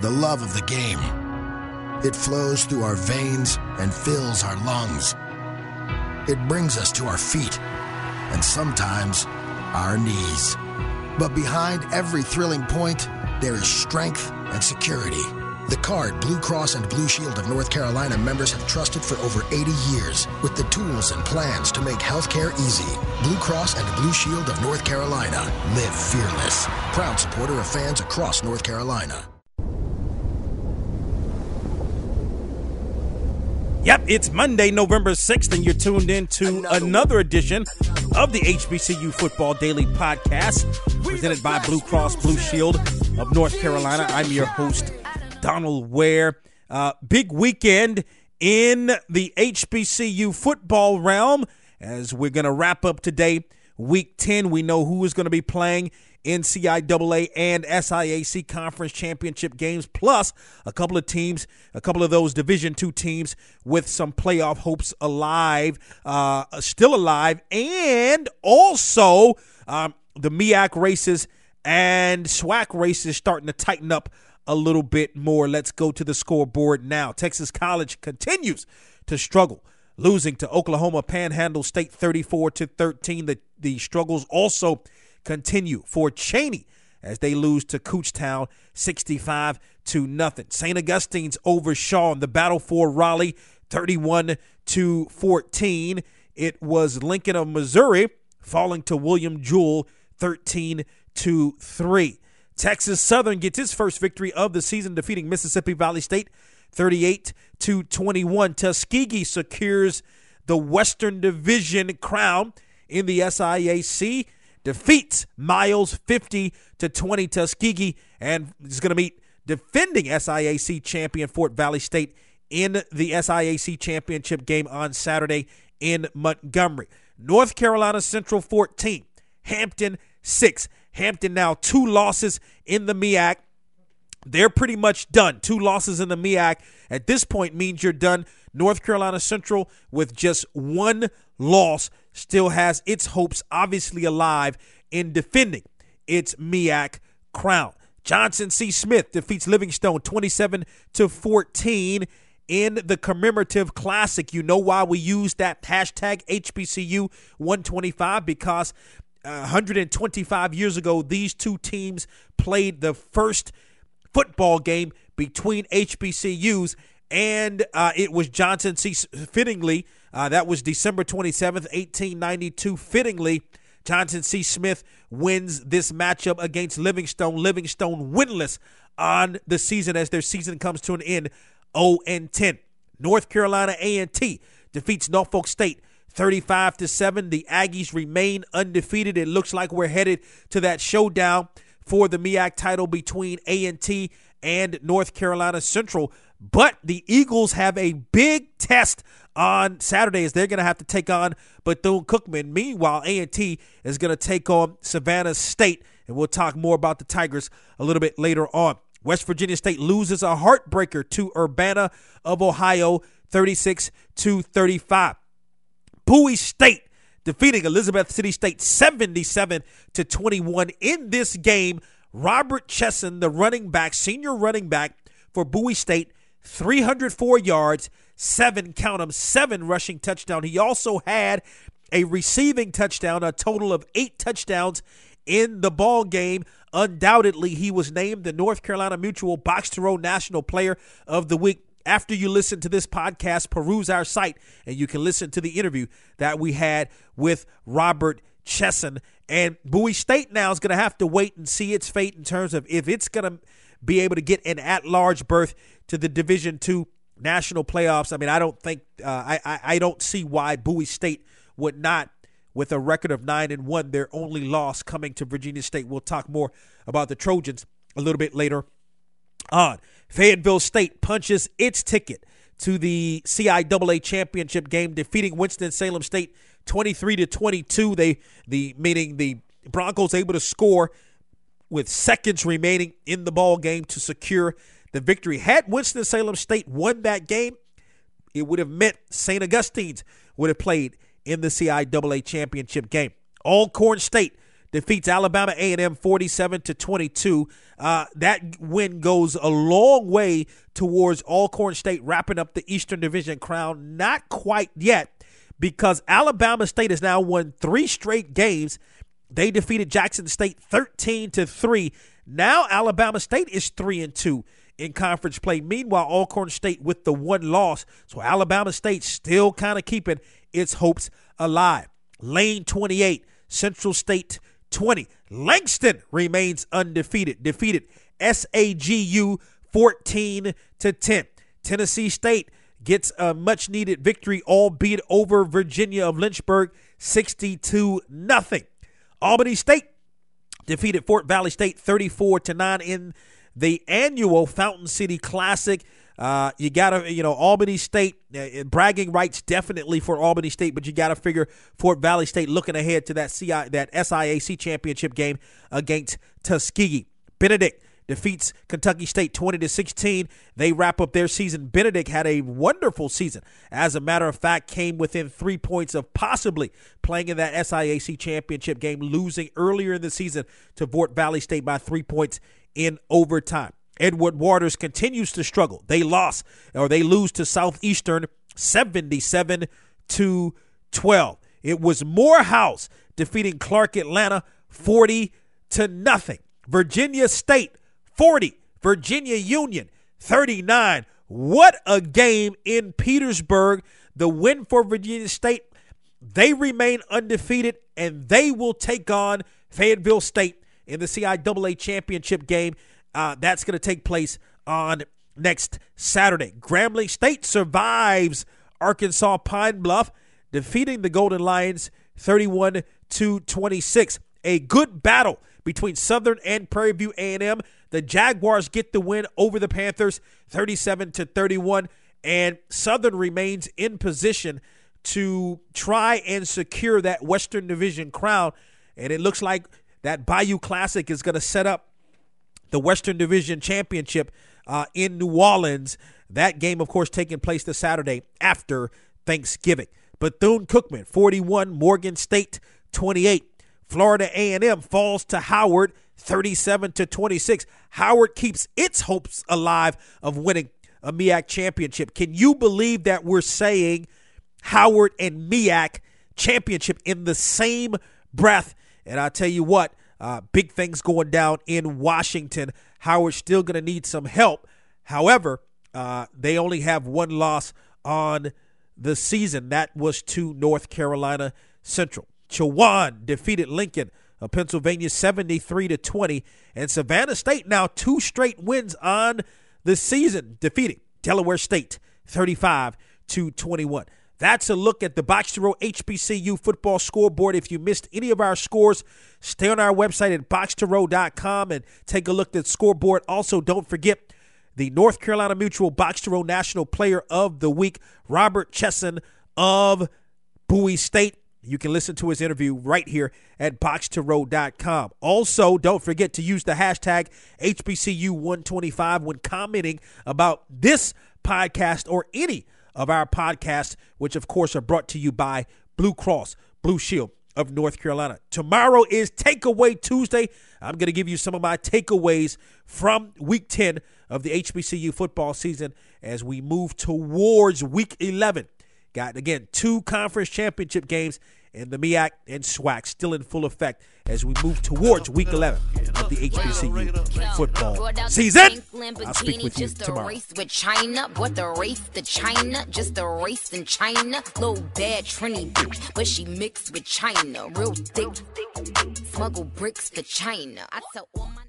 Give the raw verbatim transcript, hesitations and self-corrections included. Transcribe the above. the love of the game. It flows through our veins and fills our lungs. It brings us to our feet and sometimes our knees. But behind every thrilling point, there is strength and security. The card Blue Cross and Blue Shield of North Carolina members have trusted for over eighty years with the tools and plans to make healthcare easy. Blue Cross and Blue Shield of North Carolina. Live fearless. Proud supporter of fans across North Carolina. Yep, it's Monday, November sixth, and you're tuned in to another edition of the H B C U Football Daily Podcast, presented by Blue Cross Blue Shield of North Carolina. I'm your host, Donald Ware. Uh, big weekend in the H B C U football realm as we're going to wrap up today, Week ten. We know who is going to be playing N C double A and S I A C conference championship games, plus a couple of teams, a couple of those Division two teams with some playoff hopes alive, uh, still alive, and also um, the MEAC races and SWAC races starting to tighten up a little bit more. Let's go to the scoreboard now. Texas College continues to struggle, losing to Oklahoma Panhandle State thirty-four to thirteen. The, the struggles also continue for Cheney as they lose to Coachtown sixty-five to nothing. Saint Augustine's over Shaw in the battle for Raleigh thirty-one to fourteen. It was Lincoln of Missouri falling to William Jewell thirteen to three. Texas Southern gets its first victory of the season, defeating Mississippi Valley State thirty-eight to twenty-one. Tuskegee secures the Western Division crown in the S I A C, defeats Miles fifty to twenty. Tuskegee, and is going to meet defending S I A C champion Fort Valley State in the S I A C championship game on Saturday in Montgomery. North Carolina Central fourteen, Hampton six. Hampton now two losses in the MEAC. They're pretty much done. Two losses in the MEAC at this point means you're done. North Carolina Central, with just one loss, still has its hopes obviously alive in defending its MEAC crown. Johnson C. Smith defeats Livingstone twenty-seven to fourteen in the commemorative classic. You know why we use that hashtag H B C U one twenty-five, because one hundred twenty-five years ago, these two teams played the first football game between H B C Us, and uh, it was Johnson C. Fittingly, uh, that was December twenty-seventh, eighteen ninety-two. Fittingly, Johnson C. Smith wins this matchup against Livingstone. Livingstone winless on the season as their season comes to an end, oh and ten. North Carolina A and T defeats Norfolk State thirty-five to seven. The Aggies remain undefeated. It looks like we're headed to that showdown for the MEAC title between A and T and North Carolina Central. But the Eagles have a big test on Saturday as they're going to have to take on Bethune-Cookman. Meanwhile, A and T is going to take on Savannah State, and we'll talk more about the Tigers a little bit later on. West Virginia State loses a heartbreaker to Urbana of Ohio, thirty-six to thirty-five. Bowie State defeating Elizabeth City State seventy-seven to twenty-one. In this game, Robert Chesson, the running back, senior running back for Bowie State, three hundred four yards, seven, count them, seven rushing touchdowns. He also had a receiving touchdown, a total of eight touchdowns in the ball game. Undoubtedly, he was named the North Carolina Mutual Box to Row National Player of the Week. After you listen to this podcast, peruse our site, and you can listen to the interview that we had with Robert Chesson. And Bowie State now is going to have to wait and see its fate in terms of if it's going to be able to get an at-large berth to the Division two national playoffs. I mean, I don't think uh, I, I I don't see why Bowie State would not, with a record of nine and one, their only loss coming to Virginia State. We'll talk more about the Trojans a little bit later on. Fayetteville State punches its ticket to the C I A A championship game, defeating Winston-Salem State twenty-three to twenty-two. They, the meaning the Broncos, able to score with seconds remaining in the ball game to secure the victory. Had Winston-Salem State won that game, it would have meant Saint Augustine's would have played in the C I A A championship game. Alcorn State defeats Alabama A and M forty-seven to twenty-two. Uh, that win goes a long way towards Alcorn State wrapping up the Eastern Division crown. Not quite yet, because Alabama State has now won three straight games. They defeated Jackson State thirteen to three. Now Alabama State is three and two in conference play. Meanwhile, Alcorn State with the one loss. So Alabama State still kind of keeping its hopes alive. Lane twenty-eight, Central State twenty. Langston remains undefeated. Defeated S A G U fourteen to ten. Tennessee State gets a much-needed victory, albeit over Virginia of Lynchburg, sixty-two to nothing. Albany State defeated Fort Valley State thirty-four to nine in the annual Fountain City Classic. Uh, you got to, you know, Albany State, uh, bragging rights definitely for Albany State, but you got to figure Fort Valley State looking ahead to that C I, that S I A C championship game against Tuskegee. Benedict defeats Kentucky State twenty to sixteen. They wrap up their season. Benedict had a wonderful season. As a matter of fact, came within three points of possibly playing in that S I A C championship game, losing earlier in the season to Fort Valley State by three points in overtime. Edward Waters continues to struggle. They lost, or they lose to Southeastern seventy-seven to twelve. It was Morehouse defeating Clark Atlanta forty to nothing. Virginia State forty, Virginia Union thirty-nine. What a game in Petersburg. The win for Virginia State. They remain undefeated, and they will take on Fayetteville State in the C I A A championship game. Uh, that's going to take place on next Saturday. Grambling State survives Arkansas Pine Bluff, defeating the Golden Lions thirty-one to twenty-six. A good battle between Southern and Prairie View A and M. The Jaguars get the win over the Panthers thirty-seven to thirty-one, and Southern remains in position to try and secure that Western Division crown. And it looks like that Bayou Classic is going to set up the Western Division Championship uh, in New Orleans. That game, of course, taking place this Saturday after Thanksgiving. Bethune-Cookman, forty-one, Morgan State, twenty-eight. Florida A and M falls to Howard, thirty-seven to twenty-six. Howard keeps its hopes alive of winning a MEAC championship. Can you believe that we're saying Howard and MEAC championship in the same breath? And I tell you what, Uh, big things going down in Washington. Howard's still going to need some help. However, uh, they only have one loss on the season. That was to North Carolina Central. Chowan defeated Lincoln of Pennsylvania seventy-three to twenty. And Savannah State now two straight wins on the season, defeating Delaware State thirty-five to twenty-one. That's a look at the Box to Row H B C U football scoreboard. If you missed any of our scores, stay on our website at box to row dot com and take a look at the scoreboard. Also, don't forget the North Carolina Mutual Box to Row National Player of the Week, Robert Chesson of Bowie State. You can listen to his interview right here at box to row dot com. Also, don't forget to use the hashtag H B C U one twenty-five when commenting about this podcast or any of our podcasts, which, of course, are brought to you by Blue Cross Blue Shield of North Carolina. Tomorrow is Takeaway Tuesday. I'm going to give you some of my takeaways from Week ten of the H B C U football season as we move towards Week eleven. Got, again, two conference championship games, and the MEAC and SWAC still in full effect as we move towards Week eleven of the H B C U football season. I'll speak with you tomorrow. What a race to China, just a race in China. Low bad Trini, but she mixed with China. Real thick, smuggle bricks to China. I tell all my